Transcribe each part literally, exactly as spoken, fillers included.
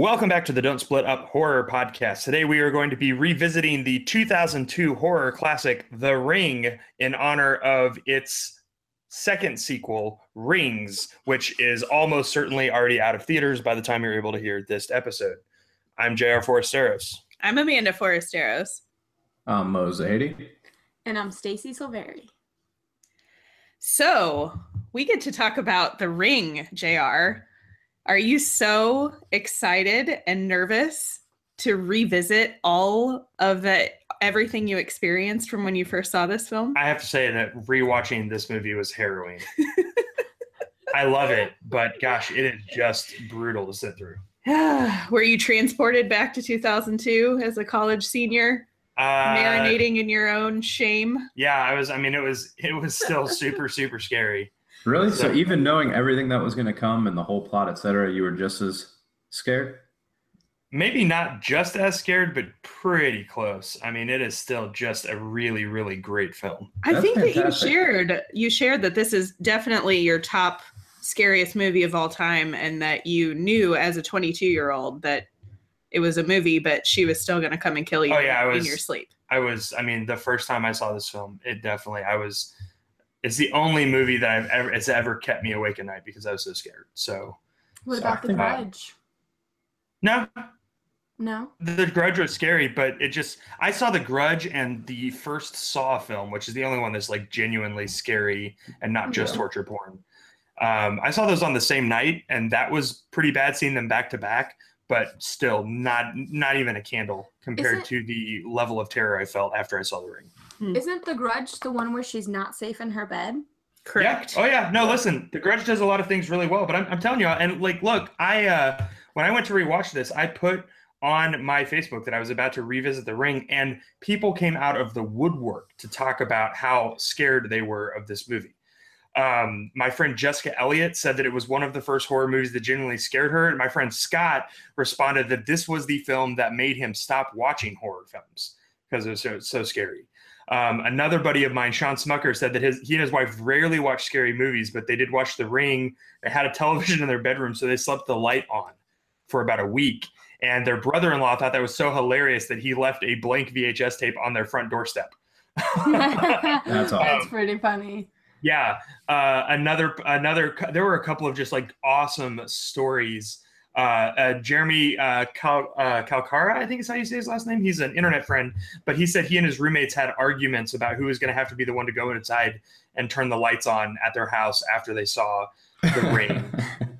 Welcome back to the Don't Split Up Horror Podcast. Today we are going to be revisiting the two thousand two horror classic The Ring in honor of its second sequel, Rings, which is almost certainly already out of theaters by the time you're able to hear this episode. I'm J R Foresteros. I'm Amanda Foresteros. I'm Moe Zahedi. And I'm Stacey Silveri. So we get to talk about The Ring, J R. Are you so excited and nervous to revisit all of the, everything you experienced from when you first saw this film? I have to say that rewatching this movie was harrowing. I love it, but gosh, it is just brutal to sit through. Were you transported back to two thousand two as a college senior, uh, marinating in your own shame? Yeah, I was. I mean, it was. It was still super, super scary. Really? So, so even knowing everything that was going to come and the whole plot, et cetera, you were just as scared? Maybe not just as scared, but pretty close. I mean, it is still just a really, really great film. I That's think fantastic. that you shared, you shared that this is definitely your top scariest movie of all time, and that you knew as a twenty-two-year-old that it was a movie, but she was still going to come and kill you oh, yeah, in, I was, in your sleep. I was, I mean, the first time I saw this film, it definitely, I was... It's the only movie that I've ever it's ever kept me awake at night because I was so scared. So, what about so, The Grudge? Uh, no, no. The Grudge was scary, but it just I saw The Grudge and the first Saw film, which is the only one that's like genuinely scary and not just yeah. torture porn. Um, I saw those on the same night, and that was pretty bad seeing them back to back. But still, not not even a candle compared Isn't... to the level of terror I felt after I saw The Ring. Isn't The Grudge the one where she's not safe in her bed? Correct. Yeah. Oh, yeah. No, listen, The Grudge does a lot of things really well, but I'm, I'm telling y'all, and like, look, I uh, when I went to rewatch this, I put on my Facebook that I was about to revisit The Ring, and people came out of the woodwork to talk about how scared they were of this movie. Um, my friend Jessica Elliott said that it was one of the first horror movies that genuinely scared her, and my friend Scott responded that this was the film that made him stop watching horror films because it was so, so scary. Um, another buddy of mine, Sean Smucker, said that his, he and his wife rarely watched scary movies, but they did watch The Ring. They had a television in their bedroom, so they slept the light on for about a week. And their brother-in-law thought that was so hilarious that he left a blank V H S tape on their front doorstep. That's awesome. That's pretty funny. Yeah. Uh, another, another, there were a couple of just like awesome stories. Uh, uh, Jeremy uh, Cal, uh, Calcara, I think is how you say his last name. He's an internet friend, but he said he and his roommates had arguments about who was going to have to be the one to go inside and turn the lights on at their house after they saw The Ring.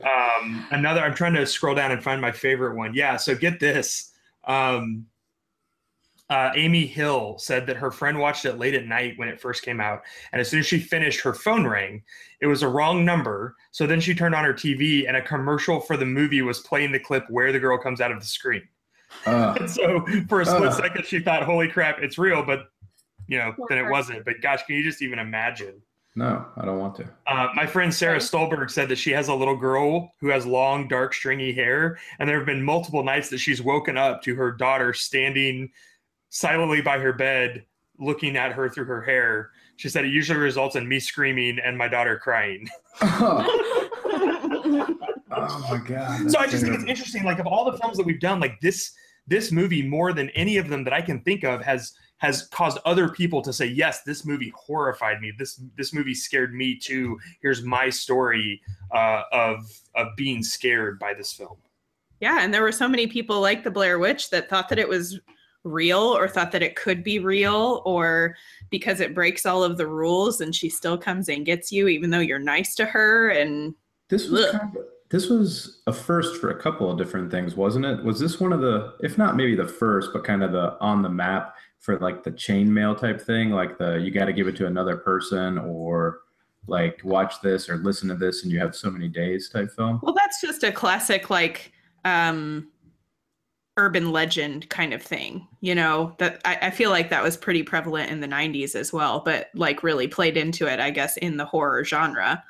um, another, I'm trying to scroll down and find my favorite one. Yeah, so get this. Um, uh, Amy Hill said that her friend watched it late at night when it first came out, and as soon as she finished, her phone rang. It was a wrong number, so then she turned on her T V, and a commercial for the movie was playing the clip where the girl comes out of the screen. Uh, so for a split uh, second, she thought, holy crap, it's real, but, you know, then it wasn't. But gosh, can you just even imagine? No, I don't want to. Uh, my friend Sarah Stolberg said that she has a little girl who has long, dark, stringy hair, and there have been multiple nights that she's woken up to her daughter standing silently by her bed, looking at her through her hair. She said it usually results in me screaming and my daughter crying. Oh, oh my God. So I just terrible. think it's interesting, like of all the films that we've done, like this this movie, more than any of them that I can think of, has has caused other people to say, yes, this movie horrified me. This this movie scared me too. Here's my story uh, of of being scared by this film. Yeah, and there were so many people like the Blair Witch that thought that it was real or thought that it could be real, or because it breaks all of the rules and she still comes and gets you even though you're nice to her. And this was kind of, this was a first for a couple of different things, wasn't it? Was this one of the, if not maybe the first, but kind of the on the map for like the chainmail type thing, like the you got to give it to another person, or like watch this or listen to this and you have so many days type film? Well, that's just a classic like um urban legend kind of thing, you know, that I, I feel like that was pretty prevalent in the nineties as well, but like really played into it, I guess, in the horror genre.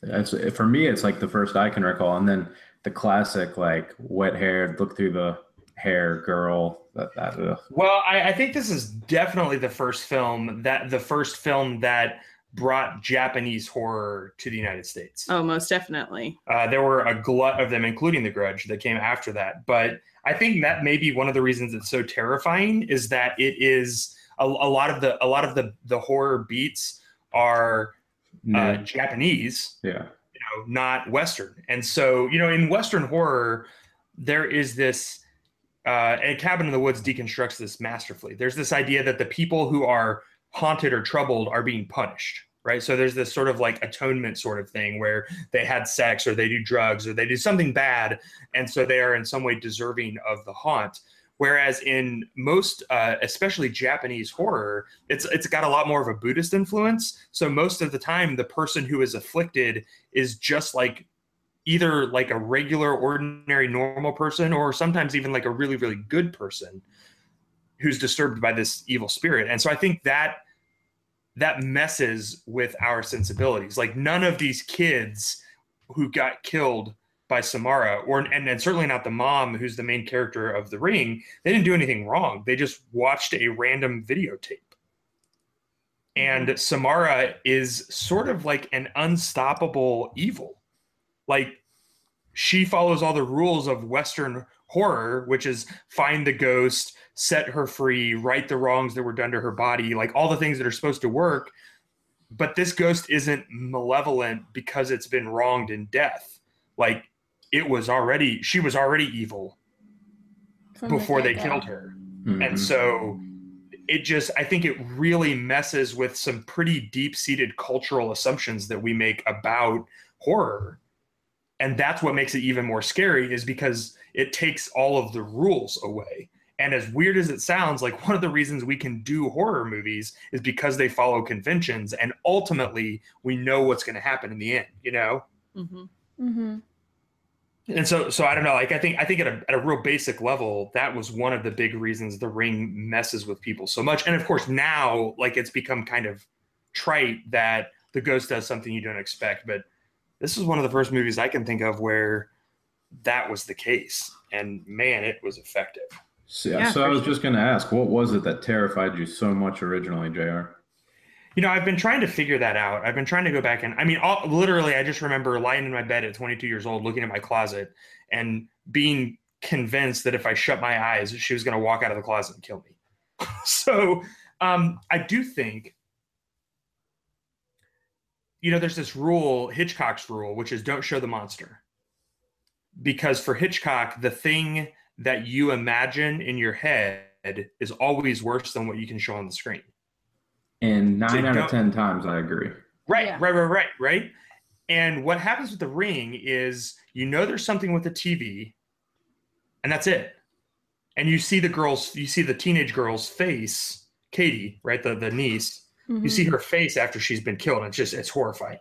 That's, for me, it's like the first I can recall. And then the classic, like wet haired, look through the hair girl. That, that, ugh. Well, I, I think this is definitely the first film that the first film that brought Japanese horror to the United States. Oh, most definitely. Uh, there were a glut of them, including The Grudge, that came after that. But I think that may be one of the reasons it's so terrifying, is that it is a, a lot of the a lot of the the horror beats are uh, mm. Japanese, yeah, you know, not Western. And so, you know, in Western horror, there is this. Uh, and Cabin in the Woods deconstructs this masterfully. There's this idea that the people who are haunted or troubled are being punished, right? So there's this sort of like atonement sort of thing where they had sex or they do drugs or they do something bad, and so they are in some way deserving of the haunt. Whereas in most, uh, especially Japanese horror, it's it's got a lot more of a Buddhist influence. So most of the time, the person who is afflicted is just like either like a regular, ordinary, normal person, or sometimes even like a really, really good person who's disturbed by this evil spirit. And so I think that that messes with our sensibilities. Like none of these kids who got killed by Samara, or and, and certainly not the mom who's the main character of The Ring, they didn't do anything wrong. They just watched a random videotape. And Samara is sort of like an unstoppable evil. Like she follows all the rules of Western horror, which is find the ghost, set her free, right the wrongs that were done to her body, like all the things that are supposed to work. But this ghost isn't malevolent because it's been wronged in death. Like it was already, she was already evil before they killed her. Mm-hmm. And so it just, I think it really messes with some pretty deep-seated cultural assumptions that we make about horror. And that's what makes it even more scary, is because it takes all of the rules away. And as weird as it sounds, like one of the reasons we can do horror movies is because they follow conventions, and ultimately we know what's going to happen in the end, you know? Mm-hmm. Mm-hmm. And so, so I don't know, like, I think, I think at a, at a real basic level, that was one of the big reasons The Ring messes with people so much. And of course now, like, it's become kind of trite that the ghost does something you don't expect, but this is one of the first movies I can think of where that was the case. And man, it was effective. Yeah, yeah, so I was sure. just going to ask, what was it that terrified you so much originally, J R? You know, I've been trying to figure that out. I've been trying to go back and, I mean, all, literally, I just remember lying in my bed at twenty-two years old, looking at my closet and being convinced that if I shut my eyes, she was going to walk out of the closet and kill me. So um, I do think, you know, there's this rule, Hitchcock's rule, which is don't show the monster. Because for Hitchcock, the thing that you imagine in your head is always worse than what you can show on the screen. And nine so out of ten times, I agree. Right, yeah. right, right, right, right. And what happens with The Ring is, you know, there's something with the T V, and that's it. And you see the girl's, you see the teenage girl's face, Katie, right, the, the niece. You see her face after she's been killed. And it's just, it's horrifying.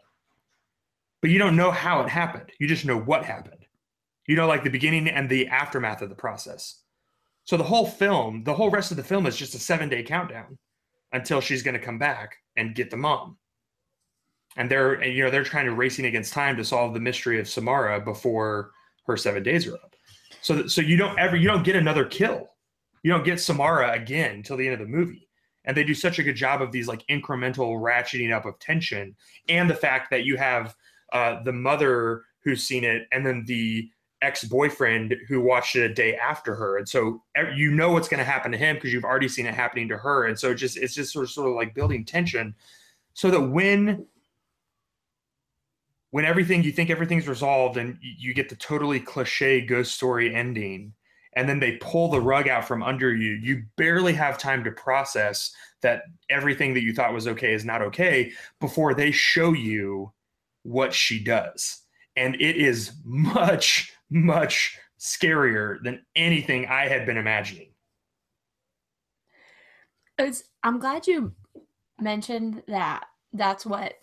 But you don't know how it happened. You just know what happened. You know, like the beginning and the aftermath of the process. So the whole film, the whole rest of the film is just a seven-day countdown until she's going to come back and get the mom. And they're, and, you know, they're trying to racing against time to solve the mystery of Samara before her seven days are up. So, so you don't ever, you don't get another kill. You don't get Samara again until the end of the movie. And they do such a good job of these like incremental ratcheting up of tension, and the fact that you have uh, the mother who's seen it, and then the ex-boyfriend who watched it a day after her. And so you know what's going to happen to him because you've already seen it happening to her. And so it just, it's just sort of, sort of like building tension, so that when, when everything, you think everything's resolved and you get the totally cliche ghost story ending, and then they pull the rug out from under you, you barely have time to process that everything that you thought was okay is not okay before they show you what she does. And it is much, much scarier than anything I had been imagining. It's, I'm glad you mentioned that. That's what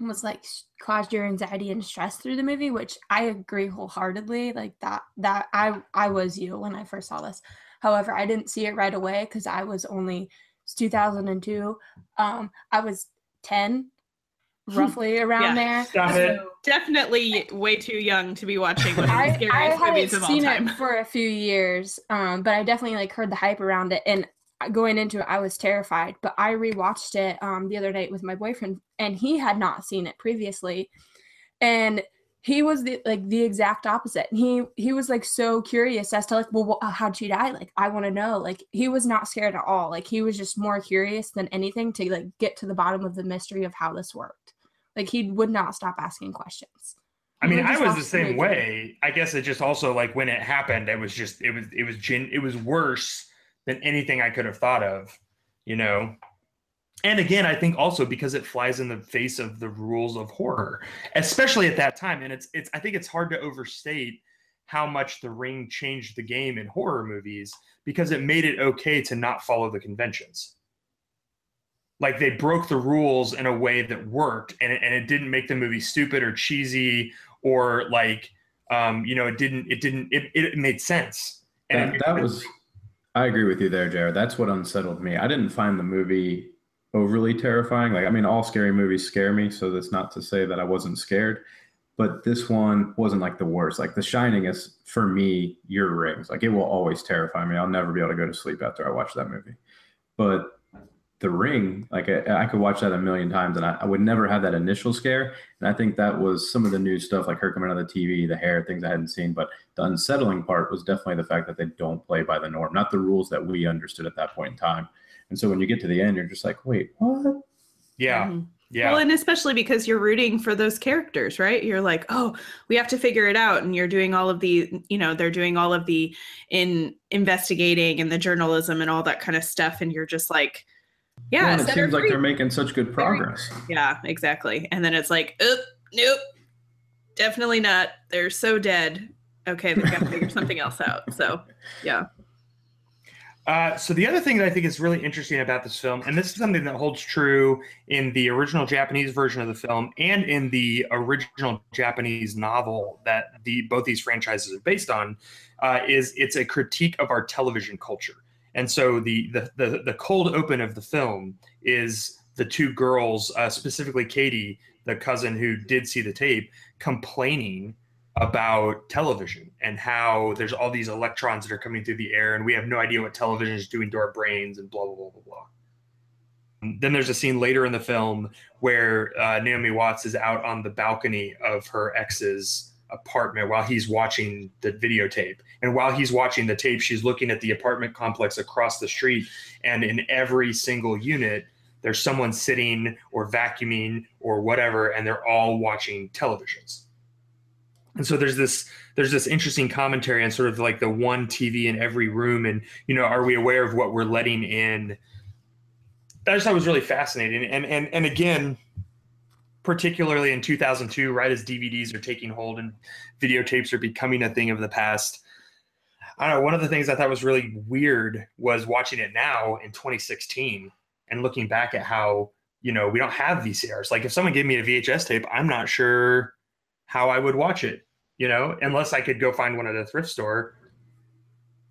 was like caused your anxiety and stress through the movie, which I agree wholeheartedly. Like that, that I, I was you when I first saw this. However, I didn't see it right away because I was only, it's two thousand two. Um, I was ten, roughly around yeah. there. So definitely way too young to be watching one of the scariest I, I movies of all time. I haven't seen it for a few years, um, but I definitely like heard the hype around it, and going into it, I was terrified, but I rewatched it um, the other night with my boyfriend, and he had not seen it previously, and he was the, like the exact opposite. He he was like so curious as to like, well, well how'd she die? Like, I want to know. Like, he was not scared at all. Like, he was just more curious than anything to like get to the bottom of the mystery of how this worked. Like, he would not stop asking questions. I mean, I was the same way. I guess it just also like when it happened, it was just it was it was gin it was worse than anything I could have thought of, you know. And again, I think also because it flies in the face of the rules of horror, especially at that time. And it's it's I think it's hard to overstate how much The Ring changed the game in horror movies, because it made it okay to not follow the conventions. Like, they broke the rules in a way that worked, and it, and it didn't make the movie stupid or cheesy or like, um, you know, it didn't, it didn't, it, it made sense. And that, it, that it, was, I agree with you there, Jared. That's what unsettled me. I didn't find the movie overly terrifying. Like, I mean, all scary movies scare me, so that's not to say that I wasn't scared, but this one wasn't like the worst. Like, The Shining is, for me, your Rings. Like, it will always terrify me. I'll never be able to go to sleep after I watch that movie. But The Ring, like I, I could watch that a million times, and I, I would never have that initial scare. And I think that was some of the new stuff, like her coming out of the T V, the hair, things I hadn't seen. But the unsettling part was definitely the fact that they don't play by the norm, not the rules that we understood at that point in time. And so when you get to the end, you're just like, wait, what? Yeah. Mm-hmm. Yeah. Well, and especially because you're rooting for those characters, right? You're like, oh, we have to figure it out. And you're doing all of the, you know, they're doing all of the in investigating and the journalism and all that kind of stuff. And you're just like, yeah, well, it seems like they're making such good progress. Yeah, exactly. And then it's like, oop, nope, definitely not. They're so dead. Okay, they've got to figure something else out. So, yeah. Uh, so the other thing that I think is really interesting about this film, and this is something that holds true in the original Japanese version of the film and in the original Japanese novel that the both these franchises are based on, uh, is it's a critique of our television culture. And so the, the the the cold open of the film is the two girls, uh, specifically Katie, the cousin who did see the tape, complaining about television and how there's all these electrons that are coming through the air and we have no idea what television is doing to our brains and blah, blah, blah, blah, blah. And then there's a scene later in the film where uh, Naomi Watts is out on the balcony of her ex's apartment while he's watching the videotape, and while he's watching the tape, she's looking at the apartment complex across the street, and in every single unit there's someone sitting or vacuuming or whatever, and they're all watching televisions. And so there's this there's this interesting commentary on sort of like the one T V in every room, and, you know, are we aware of what we're letting in? I just thought it was really fascinating. And and and again, particularly in two thousand two, right as D V Ds are taking hold and videotapes are becoming a thing of the past. I don't know, one of the things I thought was really weird was watching it now in twenty sixteen and looking back at how, you know, we don't have V C Rs. Like, if someone gave me a V H S tape, I'm not sure how I would watch it, you know, unless I could go find one at a thrift store.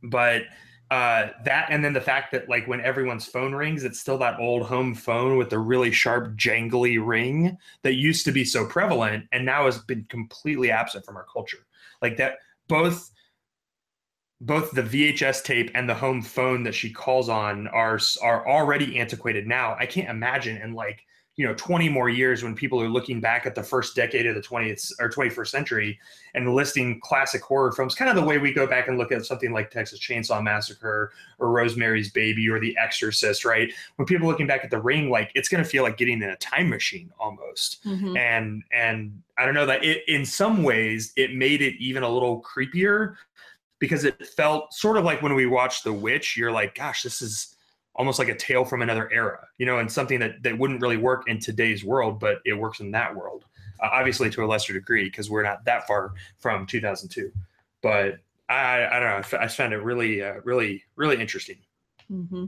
But uh, that, and then the fact that, like, when everyone's phone rings, it's still that old home phone with the really sharp, jangly ring that used to be so prevalent and now has been completely absent from our culture. Like, that both, both the V H S tape and the home phone that she calls on are, are already antiquated now. I can't imagine in, like, you know, twenty more years when people are looking back at the first decade of the twentieth or twenty-first century and listing classic horror films, kind of the way we go back and look at something like Texas Chainsaw Massacre or Rosemary's Baby or The Exorcist, right? When people are looking back at The Ring, like, it's going to feel like getting in a time machine almost. Mm-hmm. And, and I don't know that it, in some ways it made it even a little creepier, because it felt sort of like when we watched The Witch, you're like, gosh, this is almost like a tale from another era, you know, and something that, that wouldn't really work in today's world, but it works in that world, uh, obviously to a lesser degree, because we're not that far from two thousand two. But I, I don't know, I found it really, uh, really, really interesting. Mm-hmm.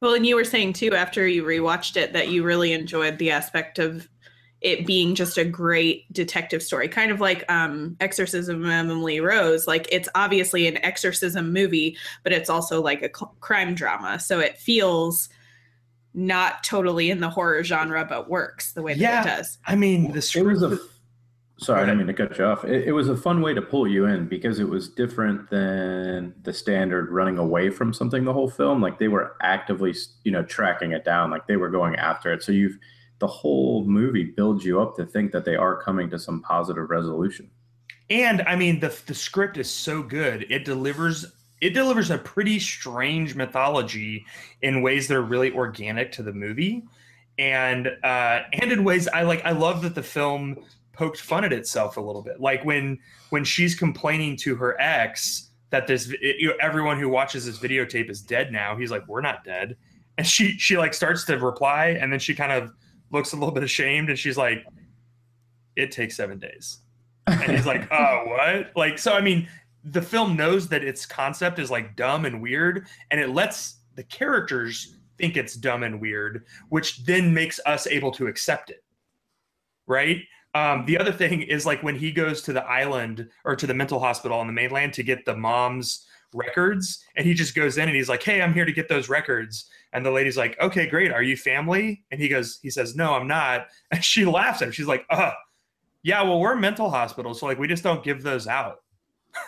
Well, and you were saying too, after you rewatched it, that you really enjoyed the aspect of it being just a great detective story, kind of like um, Exorcism of Emily Rose. Like, it's obviously an exorcism movie, but it's also like a cl- crime drama. So it feels not totally in the horror genre, but works the way that yeah, it does. I mean, the script. It was a, Sorry, I didn't mean to cut you off. It, it was a fun way to pull you in because it was different than the standard running away from something the whole film. Like they were actively, you know, tracking it down. Like they were going after it. So you've the whole movie builds you up to think that they are coming to some positive resolution. And I mean, the the script is so good. It delivers. It delivers a pretty strange mythology in ways that are really organic to the movie, and uh, and in ways I like. I love that the film poked fun at itself a little bit. Like when when she's complaining to her ex that this it, you know, everyone who watches this videotape is dead now, he's like, we're not dead. And she she like starts to reply, and then she kind of looks a little bit ashamed and she's like, it takes seven days. And he's like, oh, what? Like, so I mean, the film knows that its concept is like dumb and weird, and it lets the characters think it's dumb and weird, which then makes us able to accept it, right? Um, the other thing is like when he goes to the island or to the mental hospital on the mainland to get the mom's records, and he just goes in and he's like, hey, I'm here to get those records. And the lady's like, okay, great. Are you family? And he goes, he says, no, I'm not. And she laughs at him. She's like, uh, yeah, well, we're a mental hospital. So like, we just don't give those out.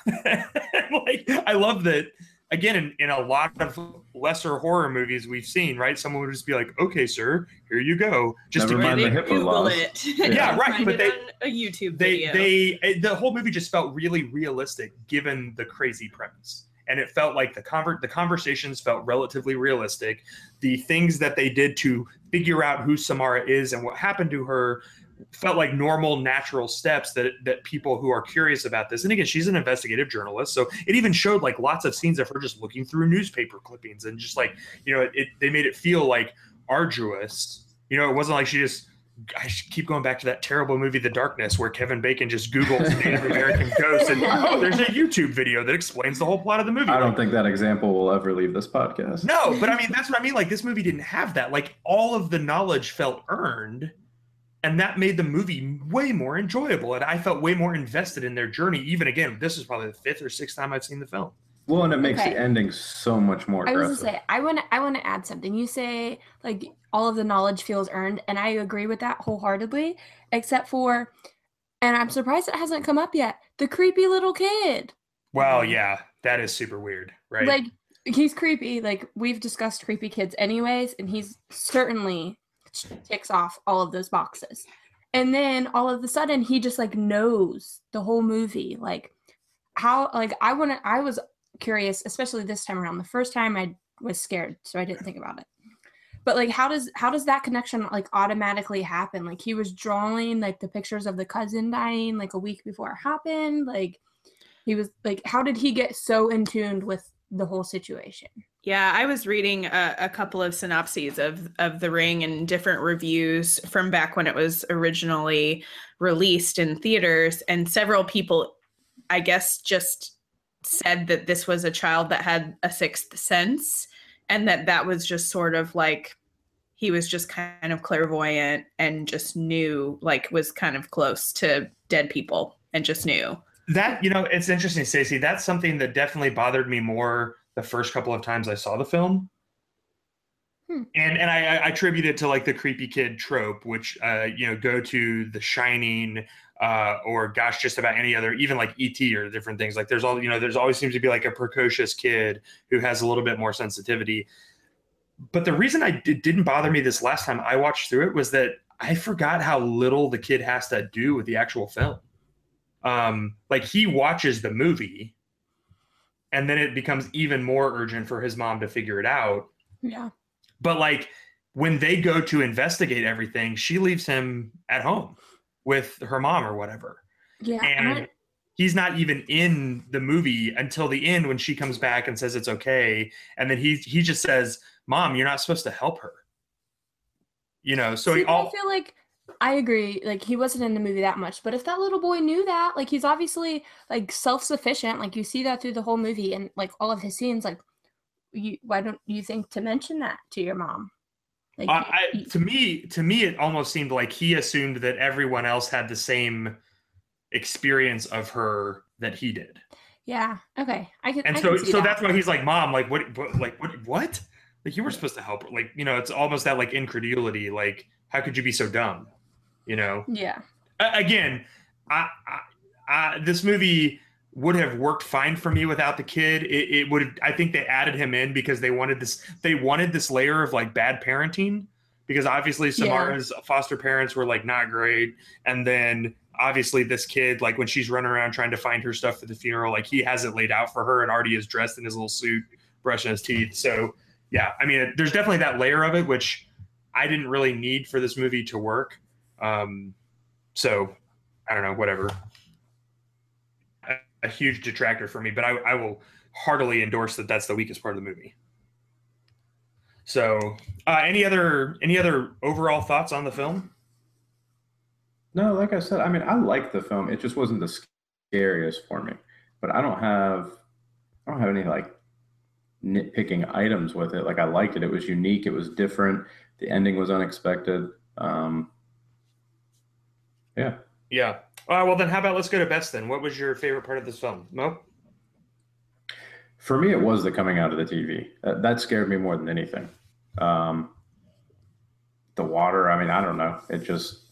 Like, I love that. Again, in, in a lot of lesser horror movies we've seen, right? Someone would just be like, okay, sir, here you go. Just Never to mind the HIPAA laws. It. Yeah, yeah, right. But they, on a YouTube they, video. They, the whole movie just felt really realistic given the crazy premise. And it felt like the conver- the conversations felt relatively realistic. The things that they did to figure out who Samara is and what happened to her felt like normal, natural steps that that people who are curious about this. And again, she's an investigative journalist, so it even showed like lots of scenes of her just looking through newspaper clippings and just like, you know, it, it they made it feel like arduous. You know, it wasn't like she just. I keep going back to that terrible movie, The Darkness, where Kevin Bacon just Googles Native American ghosts, and oh, there's a YouTube video that explains the whole plot of the movie. I don't like, think that example will ever leave this podcast. No, but I mean, that's what I mean. Like, this movie didn't have that. Like, all of the knowledge felt earned, and that made the movie way more enjoyable. And I felt way more invested in their journey. Even again, this is probably the fifth or sixth time I've seen the film. Well, and it makes okay. the ending so much more aggressive. I was gonna say, I want I want to add something. You say like all of the knowledge feels earned, and I agree with that wholeheartedly, except for, and I'm surprised it hasn't come up yet, the creepy little kid. Well, yeah, that is super weird, right? Like, he's creepy. Like, we've discussed creepy kids anyways, and he's certainly ticks off all of those boxes. And then all of a sudden, he just like knows the whole movie. Like, how, like, I want to, I was curious, especially this time around. The first time I was scared, so I didn't think about it. But like, how does how does that connection like automatically happen? Like, he was drawing like the pictures of the cousin dying like a week before it happened. Like, he was like, how did he get so in tuned with the whole situation? Yeah, I was reading a, a couple of synopses of of The Ring and different reviews from back when it was originally released in theaters, and several people, I guess, just said that this was a child that had a sixth sense, and that that was just sort of like, he was just kind of clairvoyant and just knew, like, was kind of close to dead people and just knew. That, you know, it's interesting, Stacey. That's something that definitely bothered me more the first couple of times I saw the film. Hmm. And and I, I attribute it to like the creepy kid trope, which, uh, you know, go to The Shining, Uh, or gosh, just about any other, even like E T or different things. Like, there's all, you know, there's always seems to be like a precocious kid who has a little bit more sensitivity. But the reason I it didn't bother me this last time I watched through it was that I forgot how little the kid has to do with the actual film. Um, like, he watches the movie, and then it becomes even more urgent for his mom to figure it out. Yeah. But like, when they go to investigate everything, she leaves him at home with her mom or whatever. Yeah. And I... he's not even in the movie until the end when she comes back and says it's okay. And then he he just says, Mom, you're not supposed to help her. You know, so See, he all... I feel like I agree. Like, he wasn't in the movie that much, but if that little boy knew that, like, he's obviously like self-sufficient. Like, you see that through the whole movie and like all of his scenes, like, you, why don't you think to mention that to your mom? Like, uh, I, to me, to me, it almost seemed like he assumed that everyone else had the same experience of her that he did. Yeah. Okay. I can. And I so, can see so that. That's why he's like, Mom, like, what, what, like, what, what? Like, you were supposed to help her. Like, you know, it's almost that like incredulity. Like, how could you be so dumb? You know? Yeah. Uh, again, I, I, I this movie would have worked fine for me without the kid. It, it would have, I think they added him in because they wanted this, they wanted this layer of like bad parenting, because obviously Samara's yeah. foster parents were like not great. And then obviously this kid, like when she's running around trying to find her stuff for the funeral, like he has it laid out for her and already is dressed in his little suit, brushing his teeth. So yeah, I mean, it, there's definitely that layer of it, which I didn't really need for this movie to work. Um, so I don't know, whatever. A huge detractor for me, but I, I will heartily endorse that that's the weakest part of the movie. So uh, any other any other overall thoughts on the film? No, like I said, I mean, I like the film. It just wasn't the scariest for me, but I don't have I don't have any like nitpicking items with it. Like I liked it. It was unique. It was different. The ending was unexpected. Um, yeah. Yeah. All right, well, then how about let's go to best then. What was your favorite part of this film, Mo? For me, it was the coming out of the T V. That, that scared me more than anything. Um, the water, I mean, I don't know. It just,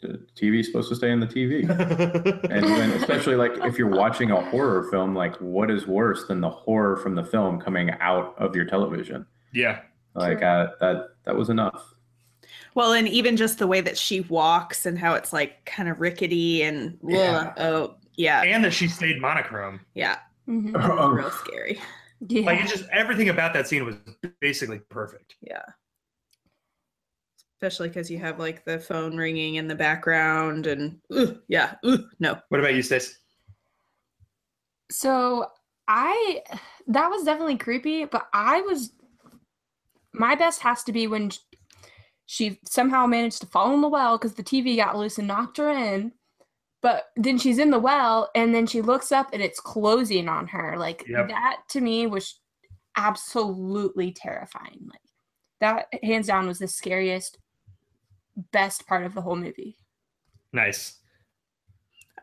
the T V's supposed to stay in the T V. And when, especially like if you're watching a horror film, like what is worse than the horror from the film coming out of your television? Yeah. Like I, that, that was enough. Well, and even just the way that she walks and how it's like kind of rickety and yeah. oh yeah, and that she stayed monochrome. Yeah, mm-hmm. oh. Real scary. Yeah. Like it just everything about that scene was basically perfect. Yeah, especially because you have like the phone ringing in the background and ooh, yeah, ooh, no. What about you, Stace? So I, that was definitely creepy, but I was my best has to be when. She somehow managed to fall in the well because the T V got loose and knocked her in. But then she's in the well, and then she looks up, and it's closing on her. Like, yep. That, to me, was absolutely terrifying. Like, that, hands down, was the scariest, best part of the whole movie. Nice.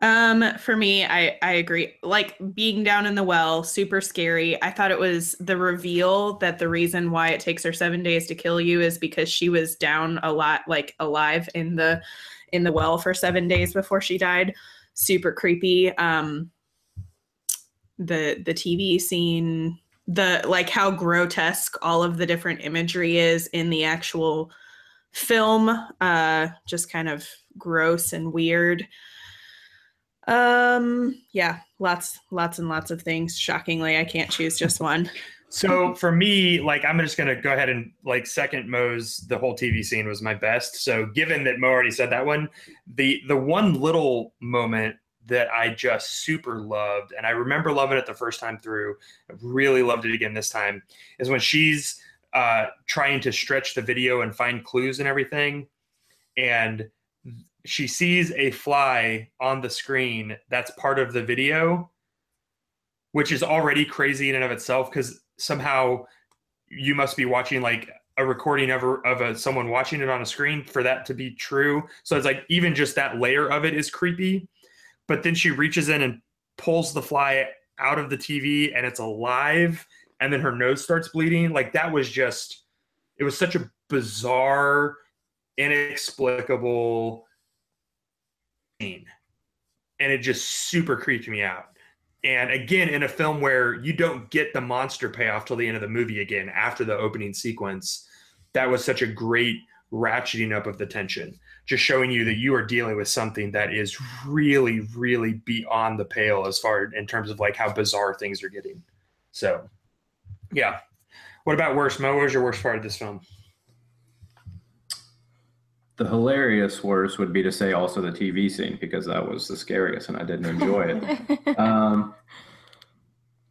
Um, for me, I, I agree. Like, being down in the well, super scary. I thought it was the reveal that the reason why it takes her seven days to kill you is because she was down a lot, like alive in the, in the well for seven days before she died. Super creepy. Um, the, the T V scene, the, like how grotesque all of the different imagery is in the actual film, uh, just kind of gross and weird. Um, yeah, lots, lots and lots of things. Shockingly, I can't choose just one. So for me, like, I'm just going to go ahead and like second Mo's, the whole T V scene was my best. So given that Mo already said that one, the, the one little moment that I just super loved, and I remember loving it the first time through, I really loved it again this time, is when she's, uh, trying to stretch the video and find clues and everything. And she sees a fly on the screen that's part of the video, which is already crazy in and of itself, because somehow you must be watching like a recording of, a, of a, someone watching it on a screen for that to be true. So it's like even just that layer of it is creepy. But then she reaches in and pulls the fly out of the T V and it's alive, and then her nose starts bleeding. Like that was just, it was such a bizarre, inexplicable... and it just super creeped me out. And again, in a film where you don't get the monster payoff till the end of the movie again after the opening sequence, that was such a great ratcheting up of the tension, just showing you that you are dealing with something that is really, really beyond the pale as far in terms of like how bizarre things are getting. So yeah. What about worst, Mo? What was your worst part of this film? The hilarious worst would be to say also the T V scene, because that was the scariest and I didn't enjoy it. um,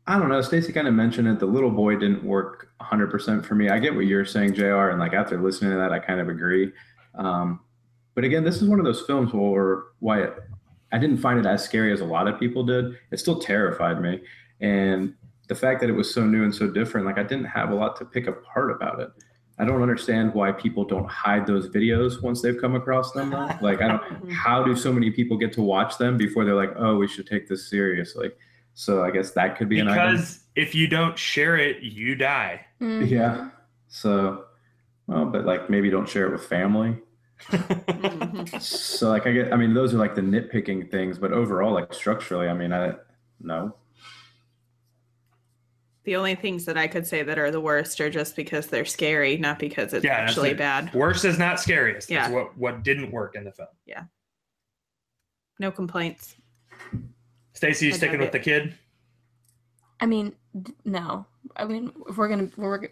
I don't know. Stacey kind of mentioned it. The little boy didn't work one hundred percent for me. I get what you're saying, J R. And like after listening to that, I kind of agree. Um, but again, this is one of those films where why it, I didn't find it as scary as a lot of people did. It still terrified me. And the fact that it was so new and so different, like I didn't have a lot to pick apart about it. I don't understand why people don't hide those videos once they've come across them. Though. Like, I don't, how do so many people get to watch them before they're like, oh, we should take this seriously. So I guess that could be because an item. Because if you don't share it, you die. Mm-hmm. Yeah. So, well, but like maybe don't share it with family. So like I get, I mean, those are like the nitpicking things, but overall, like structurally, I mean, I no. The only things that I could say that are the worst are just because they're scary, not because it's yeah, actually bad. Worst is not scariest. Yeah. That's what, what didn't work in the film. Yeah. No complaints. Stacey, you sticking with the kid? I mean, no. I mean, if we're going to, I'm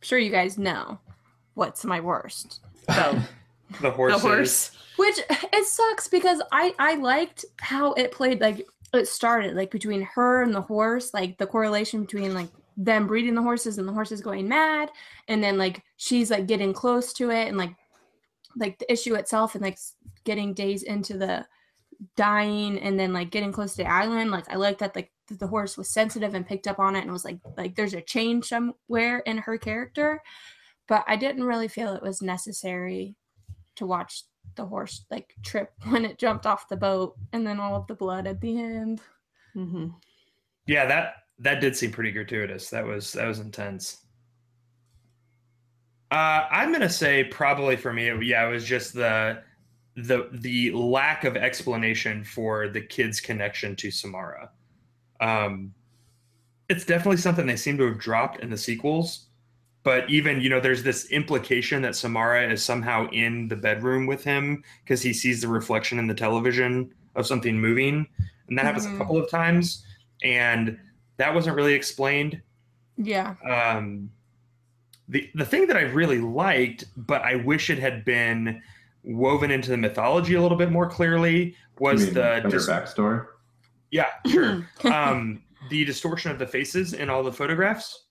sure you guys know what's my worst. So the horse. The horse. Which, it sucks because I, I liked how it played, like, it started like between her and the horse, like the correlation between like them breeding the horses and the horses going mad, and then like she's like getting close to it and like like the issue itself and like getting days into the dying and then like getting close to the island. Like I like that like the horse was sensitive and picked up on it and was like like there's a change somewhere in her character, but I didn't really feel it was necessary to watch the horse like trip when it jumped off the boat and then all of the blood at the end. Mm-hmm. Yeah, that that did seem pretty gratuitous. That was that was intense. Uh, I'm gonna say probably for me, it, yeah, it was just the the the lack of explanation for the kid's connection to Samara. Um, it's definitely something they seem to have dropped in the sequels. But even, you know, there's this implication that Samara is somehow in the bedroom with him because he sees the reflection in the television of something moving. And that mm-hmm. happens a couple of times. And that wasn't really explained. Yeah. Um, the, the thing that I really liked, but I wish it had been woven into the mythology a little bit more clearly, was you mean, the... Dis- backstory? Yeah, sure. um, the distortion of the faces in all the photographs.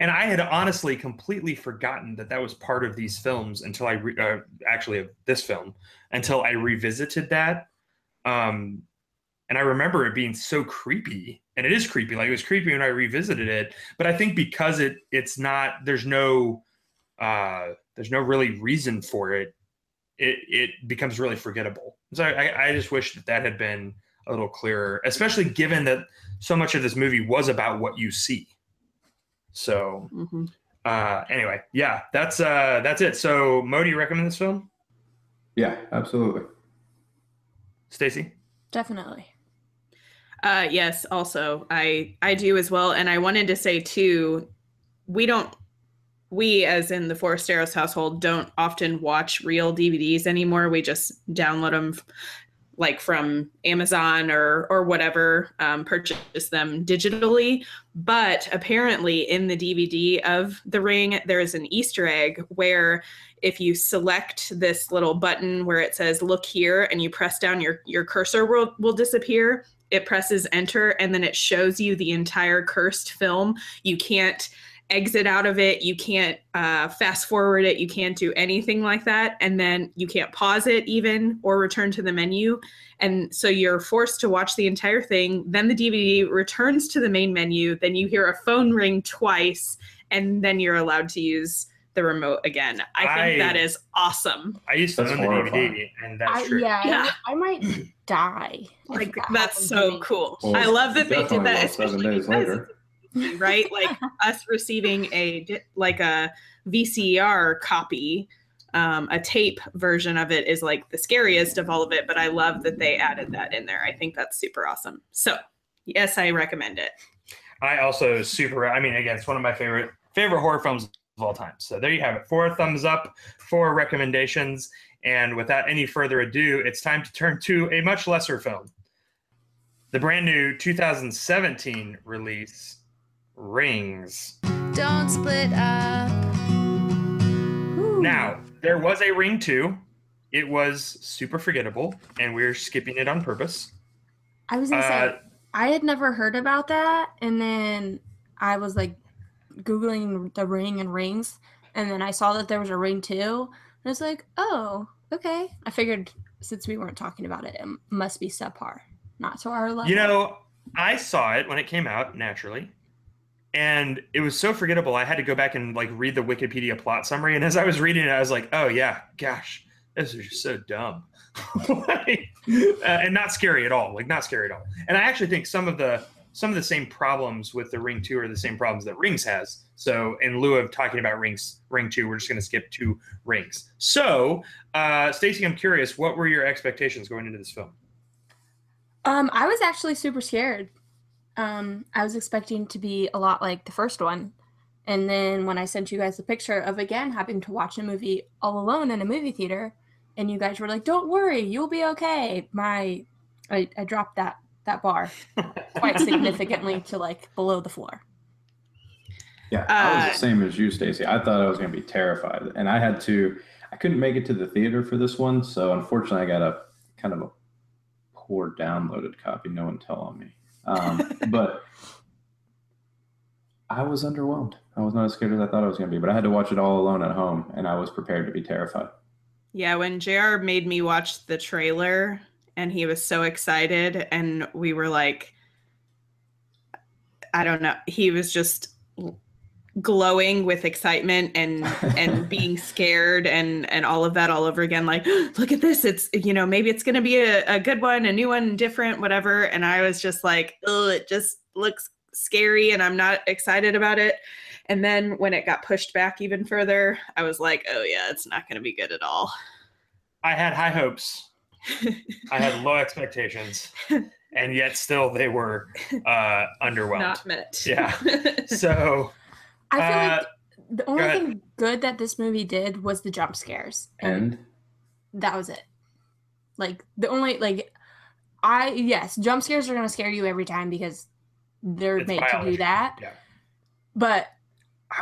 And I had honestly completely forgotten that that was part of these films until I, re- uh, actually of this film, until I revisited that. Um, and I remember it being so creepy, and it is creepy. Like it was creepy when I revisited it, but I think because it it's not, there's no, uh, there's no really reason for it. It it becomes really forgettable. So I, I just wish that that had been a little clearer, especially given that so much of this movie was about what you see. So mm-hmm. uh, anyway, yeah, that's uh, that's it. So Mo, do you recommend this film? Yeah, absolutely. Stacey? Definitely. Uh, yes, also, I, I do as well. And I wanted to say, too, we don't, we as in the Foresteros household, don't often watch real D V Ds anymore. We just download them f- like from Amazon or or whatever, um, purchase them digitally. But apparently in the D V D of The Ring, there is an Easter egg where if you select this little button where it says, look here, and you press down, your, your cursor will, will disappear. It presses enter, and then it shows you the entire cursed film. You can't exit out of it. You can't uh, fast forward it. You can't do anything like that. And then you can't pause it even or return to the menu. And so you're forced to watch the entire thing. Then the D V D returns to the main menu. Then you hear a phone ring twice, and then you're allowed to use the remote again. I think I, that is awesome. I used to own the D V D, and that's I, true. Yeah, yeah, I might die. Like that that's so cool. Well, I love that they did that, especially days because later. Right, like us receiving a like a V C R copy, um, a tape version of it is like the scariest of all of it. But I love that they added that in there. I think that's super awesome. So yes, I recommend it. I also super. I mean, again, it's one of my favorite favorite horror films of all time. So there you have it. Four thumbs up, four recommendations, and without any further ado, it's time to turn to a much lesser film, the brand new two thousand seventeen release. Rings. Don't split up. Ooh. Now, there was a Ring two. It was super forgettable, and we're skipping it on purpose. I was going to uh, say, I had never heard about that, and then I was like Googling The Ring and Rings, and then I saw that there was a Ring two, and I was like, oh, okay. I figured since we weren't talking about it, it must be subpar, not to our level. You know, I saw it when it came out, naturally. And it was so forgettable, I had to go back and like read the Wikipedia plot summary. And as I was reading it, I was like, oh, yeah, gosh, this is just so dumb. like, uh, and not scary at all. Like, not scary at all. And I actually think some of the some of the same problems with The Ring two are the same problems that Rings has. So in lieu of talking about Rings, Ring two, we're just going to skip to Rings. So, uh, Stacey, I'm curious, what were your expectations going into this film? Um, I was actually super scared. Um, I was expecting to be a lot like the first one. And then when I sent you guys the picture of, again, having to watch a movie all alone in a movie theater, and you guys were like, don't worry, you'll be okay. My, I, I dropped that that bar quite significantly to, like, below the floor. Yeah, I was uh, the same as you, Stacey. I thought I was going to be terrified. And I had to, I couldn't make it to the theater for this one. So, unfortunately, I got a kind of a poor downloaded copy. No one tell on me. Um, but I was underwhelmed. I was not as scared as I thought I was going to be, but I had to watch it all alone at home, and I was prepared to be terrified. Yeah, when J R made me watch the trailer, and he was so excited, and we were like, I don't know, he was just glowing with excitement and and being scared and and all of that all over again, like, oh, look at this, it's, you know, maybe it's gonna be a, a good one, a new one, different, whatever. And I was just like, oh, it just looks scary and I'm not excited about it. And then when it got pushed back even further, I was like, oh yeah, it's not gonna be good at all. I had high hopes. I had low expectations. And yet still they were uh underwhelmed. Not met. Yeah. So I feel uh, like the only go thing good that this movie did was the jump scares. And, and that was it. Like the only like I yes, jump scares are gonna scare you every time because they're it's made biology. to do that. Yeah. But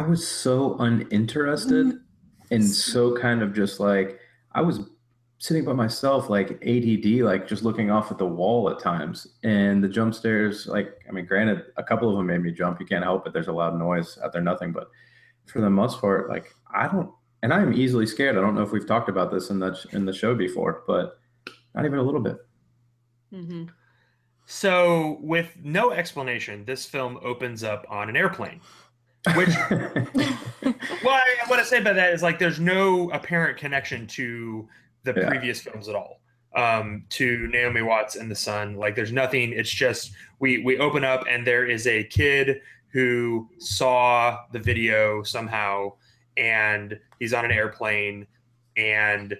I was so uninterested and so kind of just like, I was sitting by myself, like A D D, like just looking off at the wall at times. And the jump scares, like, I mean, granted, a couple of them made me jump. You can't help it. There's a loud noise out there, nothing. But for the most part, like, I don't, and I'm easily scared. I don't know if we've talked about this in the, in the show before, but not even a little bit. Mm-hmm. So with no explanation, this film opens up on an airplane. Which, well, I, what I say by that is, like, there's no apparent connection to the yeah. previous films at all, um, to Naomi Watts and the son. Like, there's nothing. It's just we we open up and there is a kid who saw the video somehow, and he's on an airplane, and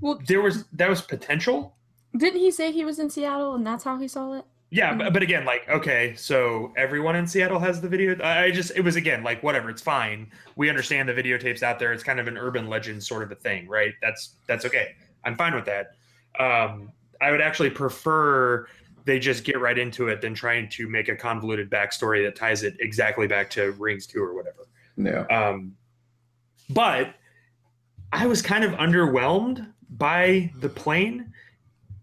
well, there was that was potential. Didn't he say he was in Seattle and that's how he saw it? Yeah, but, but again, like, okay, so everyone in Seattle has the video. I just, it was, again, like, whatever, it's fine. We understand the videotape's out there. It's kind of an urban legend sort of a thing, right? That's that's okay. I'm fine with that. Um, I would actually prefer they just get right into it than trying to make a convoluted backstory that ties it exactly back to Rings two or whatever. No. Um, but I was kind of underwhelmed by the plane.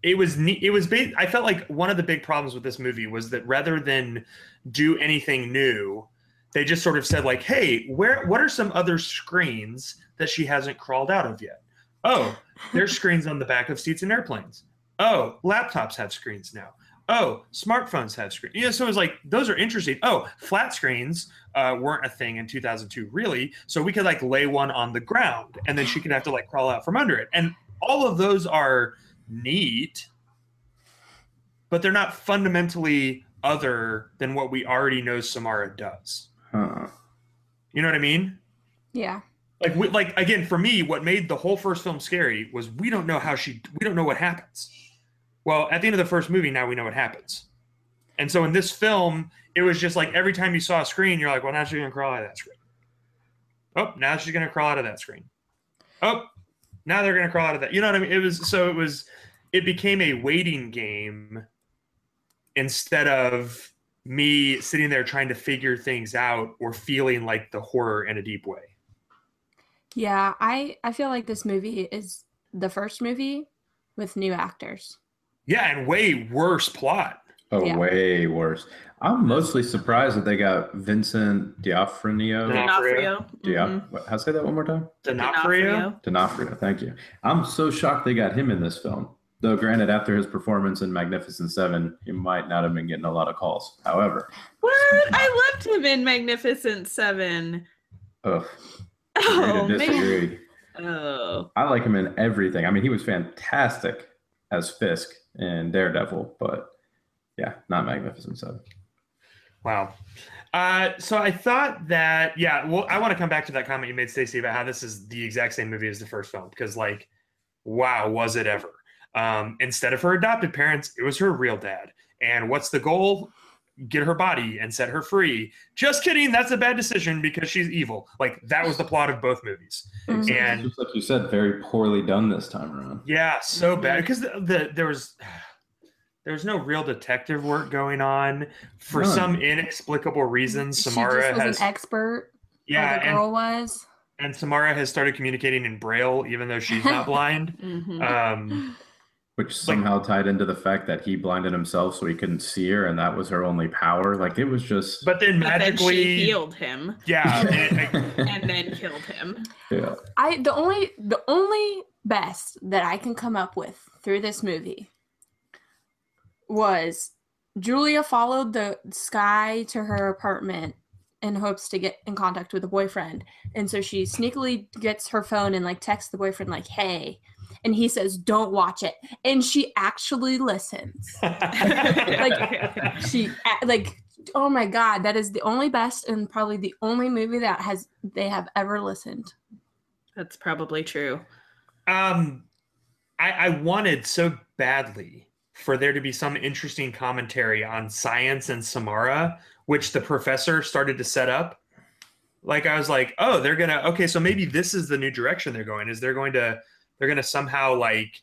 It was, it was, I felt like one of the big problems with this movie was that rather than do anything new, they just sort of said, like, hey, where, what are some other screens that she hasn't crawled out of yet? Oh, there's screens on the back of seats in airplanes. Oh, laptops have screens now. Oh, smartphones have screens. You know, so it was like, those are interesting. Oh, flat screens uh, weren't a thing in two thousand two, really. So we could, like, lay one on the ground and then she could have to, like, crawl out from under it. And all of those are neat, but they're not fundamentally other than what we already know Samara does. Huh. You know what I mean? Yeah. Like, we, like again, for me, what made the whole first film scary was we don't know how she, we don't know what happens. Well, at the end of the first movie, now we know what happens. And so in this film, it was just like every time you saw a screen, you're like, well, now she's gonna crawl out of that screen. Oh, now she's gonna crawl out of that screen. Oh. Now they're going to crawl out of that. You know what I mean? It was, so it was, it became a waiting game instead of me sitting there trying to figure things out or feeling like the horror in a deep way. Yeah. I, I feel like this movie is the first movie with new actors. Yeah. And way worse plot. Oh, yeah. Way worse. I'm mostly surprised that they got Vincent D'Onofrio. D'Onofrio. Mm-hmm. How say that one more time? D'Onofrio. D'Onofrio. Thank you. I'm so shocked they got him in this film. Though, granted, after his performance in Magnificent Seven, he might not have been getting a lot of calls. However, what? I loved him in Magnificent Seven. Ugh. Oh, man. Oh. I like him in everything. I mean, he was fantastic as Fisk in Daredevil, but. Yeah, not Magnificent Seven. Wow. Uh, so I thought that, yeah, well, I want to come back to that comment you made, Stacey, about how this is the exact same movie as the first film, because, like, wow, was it ever. Um, instead of her adopted parents, it was her real dad. And what's the goal? Get her body and set her free. Just kidding. That's a bad decision because she's evil. Like, that was the plot of both movies. Mm-hmm. And just like you said, very poorly done this time around. Yeah, so bad. Because the, the, there was... There's no real detective work going on for None. some inexplicable reason. Samara she just was has an expert. Yeah, the girl and, was. And Samara has started communicating in Braille, even though she's not blind. Mm-hmm. um, Which somehow like, tied into the fact that he blinded himself, so he couldn't see her, and that was her only power. Like it was just. But then magically but then she healed him. Yeah, and, and then killed him. Yeah. I the only the only best that I can come up with through this movie. Was Julia followed the Sky to her apartment in hopes to get in contact with a boyfriend. And so she sneakily gets her phone and like texts the boyfriend like, hey, and he says, don't watch it. And she actually listens. like she like, oh my God, that is the only best and probably the only movie that has, they have ever listened. That's probably true. Um, I, I wanted so badly for there to be some interesting commentary on science and Samara, which the professor started to set up. Like, I was like, oh, they're going to, okay, so maybe this is the new direction they're going, is they're going to, they're going to somehow like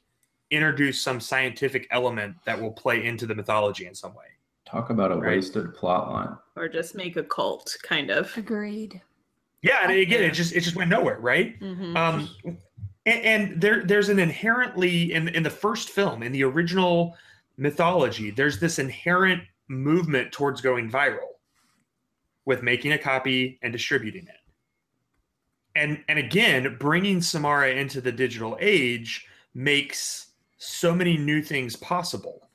introduce some scientific element that will play into the mythology in some way. Talk about a right? wasted plot line. Or just make a cult, kind of. Agreed. Yeah, and again, it just, it just went nowhere, right? Mm-hmm. Um, And, and there, there's an inherently, in, in the first film, in the original mythology, there's this inherent movement towards going viral with making a copy and distributing it. And, and again, bringing Samara into the digital age makes so many new things possible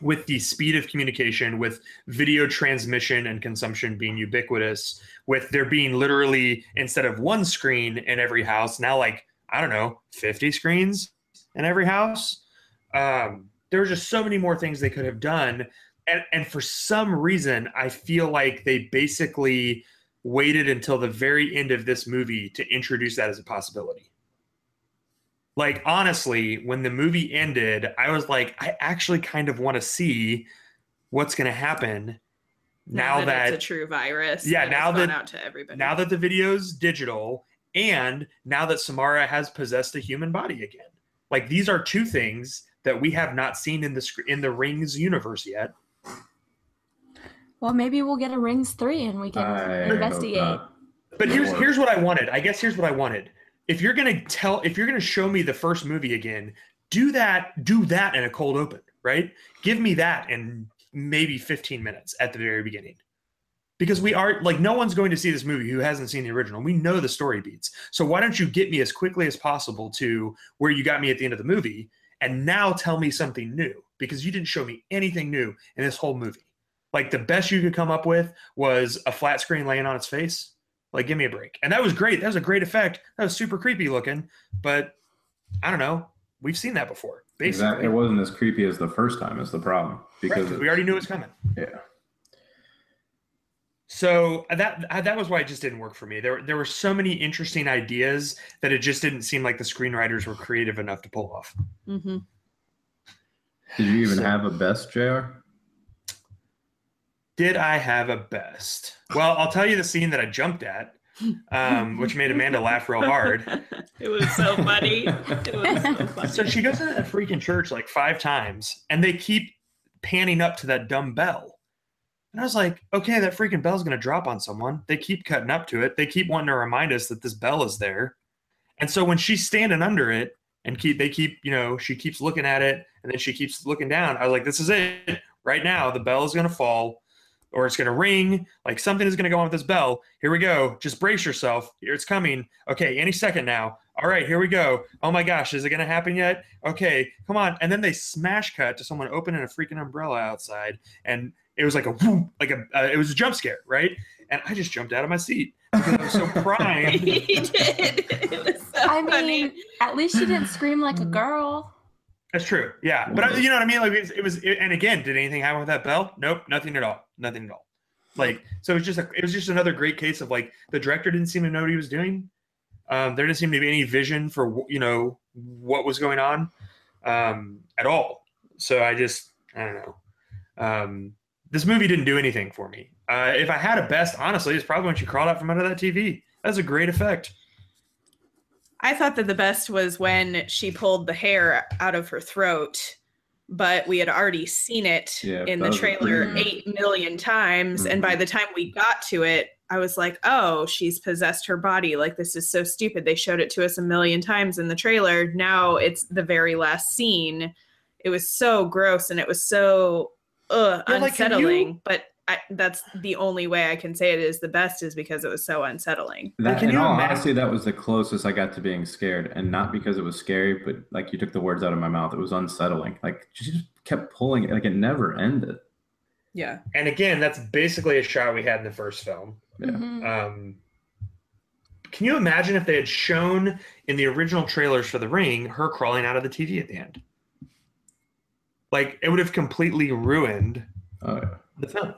with the speed of communication, with video transmission and consumption being ubiquitous, with there being literally, instead of one screen in every house, now like, I don't know, fifty screens in every house. Um, there were just so many more things they could have done. And, and for some reason, I feel like they basically waited until the very end of this movie to introduce that as a possibility. Like, honestly, when the movie ended, I was like, I actually kind of want to see what's going to happen now, now that, that it's a true virus. Yeah, now that, out to everybody. Now that the video's digital. And now that Samara has possessed a human body again, like these are two things that we have not seen in the sc- in the Rings universe yet. Well, maybe we'll get a Rings three and we can I investigate. But here's here's what I wanted. I guess here's what I wanted. If you're gonna tell, if you're gonna show me the first movie again, do that. Do that in a cold open, right? Give me that in maybe fifteen minutes at the very beginning. Because we are, like, no one's going to see this movie who hasn't seen the original. We know the story beats. So why don't you get me as quickly as possible to where you got me at the end of the movie and now tell me something new? Because you didn't show me anything new in this whole movie. Like, the best you could come up with was a flat screen laying on its face. Like, give me a break. And that was great. That was a great effect. That was super creepy looking. But, I don't know. We've seen that before, basically. Exactly. It wasn't as creepy as the first time is the problem. Because right. We already knew it was coming. Yeah. So that that was why it just didn't work for me. There there were so many interesting ideas that it just didn't seem like the screenwriters were creative enough to pull off. Mm-hmm. Did you even so, have a best, J R? Did I have a best? Well, I'll tell you the scene that I jumped at, um, which made Amanda laugh real hard. It was so funny. It was so funny. So she goes to that freaking church like five times, and they keep panning up to that dumb bell. And I was like, okay, that freaking bell's going to drop on someone. They keep cutting up to it. They keep wanting to remind us that this bell is there. And so when she's standing under it and keep, they keep, you know, she keeps looking at it and then she keeps looking down. I was like, this is it right now. The bell is going to fall or it's going to ring. Like something is going to go on with this bell. Here we go. Just brace yourself. Here it's coming. Okay. Any second now. All right, here we go. Oh my gosh. Is it going to happen yet? Okay, come on. And then they smash cut to someone opening a freaking umbrella outside and it was like a whoop, like a, uh, it was a jump scare, right? And I just jumped out of my seat because I was so primed. He did. It was so I funny. mean, at least she didn't scream like a girl. That's true. Yeah. But I, you know what I mean? Like it was, it was, and again, did anything happen with that bell? Nope. Nothing at all. Nothing at all. Like, so it was just a, it was just another great case of like the director didn't seem to know what he was doing. Um, there didn't seem to be any vision for, you know, what was going on um, at all. So I just, I don't know. Um, this movie didn't do anything for me. Uh, if I had a best, honestly, it's probably when she crawled out from under that T V. That's a great effect. I thought that the best was when she pulled the hair out of her throat, but we had already seen it yeah, in the trailer mm-hmm. eight million times. Mm-hmm. And by the time we got to it, I was like, oh, she's possessed her body. Like, this is so stupid. They showed it to us a million times in the trailer. Now it's the very last scene. It was so gross and it was so ugh, yeah, unsettling. Like, you- but I, that's the only way I can say it is the best is because it was so unsettling. That, in all honesty, that was the closest I got to being scared, and not because it was scary, but like you took the words out of my mouth. It was unsettling. Like she just kept pulling it. Like it never ended. Yeah. And again, that's basically a shot we had in the first film. Yeah. Mm-hmm. Um, can you imagine if they had shown in the original trailers for The Ring, her crawling out of the T V at the end? Like it would have completely ruined oh, yeah. the film.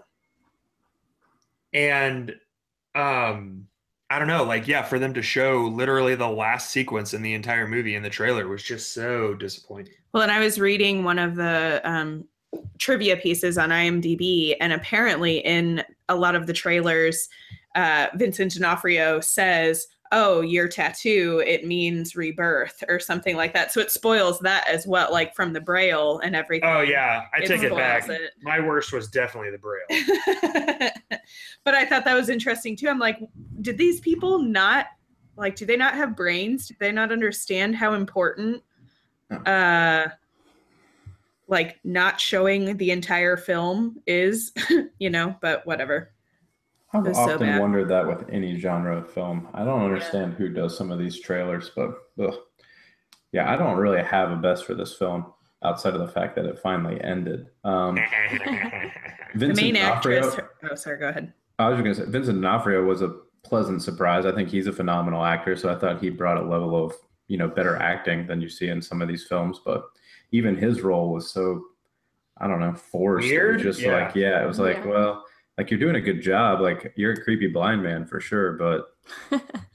And um, I don't know, like, yeah, for them to show literally the last sequence in the entire movie in the trailer was just so disappointing. Well, and I was reading one of the um, trivia pieces on IMDb, and apparently in a lot of the trailers, uh, Vincent D'Onofrio says, oh, your tattoo, it means rebirth or something like that. So it spoils that as well, like from the Braille and everything. Oh, yeah. I it take it back. It. My worst was definitely the Braille. But I thought that was interesting, too. I'm like, did these people not, like, do they not have brains? Do they not understand how important, uh, like, not showing the entire film is, you know, but whatever. I've often so wondered that with any genre of film. I don't understand yeah. who does some of these trailers, but ugh. yeah, I don't really have a best for this film outside of the fact that it finally ended. Um, Vincent the main D'Onofrio, actress. Oh, sorry, go ahead. I was going to say, Vincent D'Onofrio was a pleasant surprise. I think he's a phenomenal actor, so I thought he brought a level of, you know, better acting than you see in some of these films, but even his role was so, I don't know, forced. Weird? It was just yeah. like, yeah, it was like, yeah. well... Like, you're doing a good job. Like, you're a creepy blind man for sure, but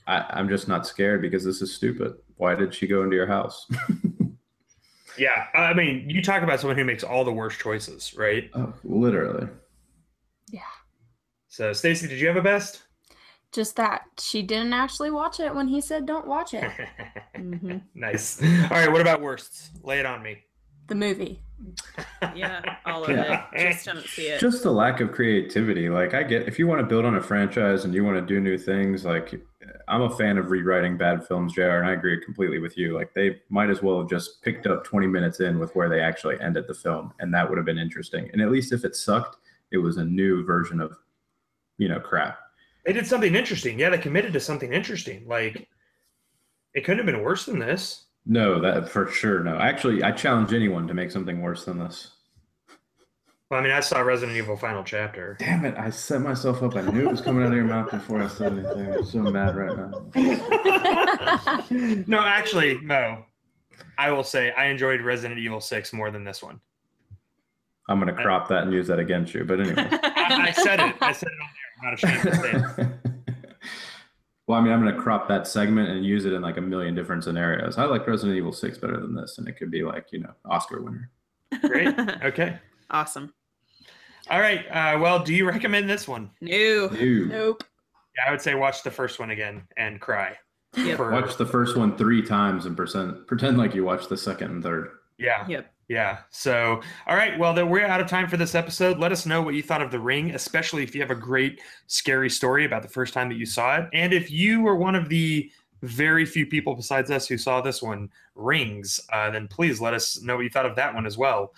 I, I'm just not scared because this is stupid. Why did she go into your house? yeah. I mean, you talk about someone who makes all the worst choices, right? Oh, literally. Yeah. So, Stacey, did you have a best? Just that she didn't actually watch it when he said don't watch it. mm-hmm. Nice. All right. What about worsts? Lay it on me. The movie. Yeah, all of yeah. it. Just don't see it. Just the lack of creativity. Like, I get, if you want to build on a franchise and you want to do new things, like, I'm a fan of rewriting bad films, J R, and I agree completely with you. Like, they might as well have just picked up twenty minutes in with where they actually ended the film, and that would have been interesting. And at least if it sucked, it was a new version of, you know, crap. They did something interesting. Yeah, they committed to something interesting. Like, it couldn't have been worse than this. No, that for sure. No, actually, I challenge anyone to make something worse than this. Well, I mean, I saw Resident Evil Final Chapter. Damn it! I set myself up. I knew it was coming out of your mouth before I said anything. I'm so mad right now. No, actually, no. I will say I enjoyed Resident Evil six more than this one. I'm gonna crop I, that and use that against you. But anyway, I, I said it. I said it on there. I'm not ashamed to say it. Well, I mean, I'm going to crop that segment and use it in like a million different scenarios. I like Resident Evil six better than this, and it could be like, you know, Oscar winner. Great. Okay. Awesome. All right. Uh, well, do you recommend this one? No. no. Nope. Yeah, I would say watch the first one again and cry. Yep. For... Watch the first one three times and pretend, pretend like you watched the second and third. Yeah. Yep. Yeah. So, all right. Well, then we're out of time for this episode. Let us know what you thought of The Ring, especially if you have a great scary story about the first time that you saw it. And if you were one of the very few people besides us who saw this one, Rings, uh, then please let us know what you thought of that one as well.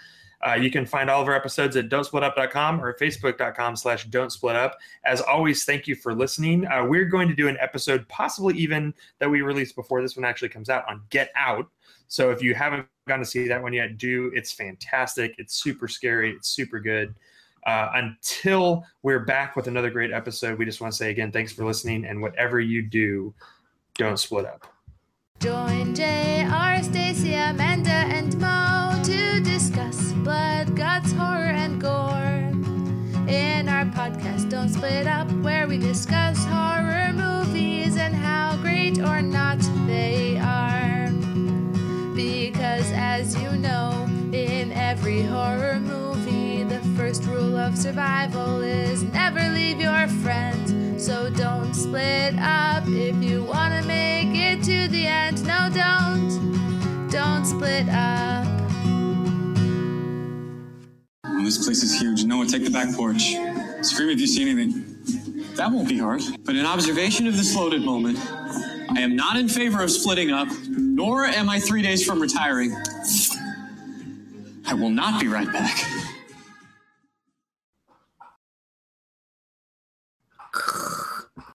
Uh, you can find all of our episodes at don't split up dot com or facebook.com slash don't split up. As always, thank you for listening. Uh, we're going to do an episode, possibly even that we release before this one actually comes out, on Get Out. So if you haven't gotten to see that one yet, do. It's fantastic. It's super scary. It's super good. Uh, until we're back with another great episode, we just want to say again, thanks for listening. And whatever you do, don't split up. Join J R, Stacey, Amanda, and Mo to discuss blood, guts, horror, and gore in our podcast. Don't Split Up, where we discuss horror movies and how great or not they are. Because as you know, in every horror movie, the first rule of survival is never leave your friends. So don't split up if you want to make it to the end. No, don't. Don't split up. Oh, this place is huge. Noah, take the back porch. Scream if you see anything. That won't be hard. But in observation of this loaded moment, I am not in favor of splitting up, nor am I three days from retiring. I will not be right back.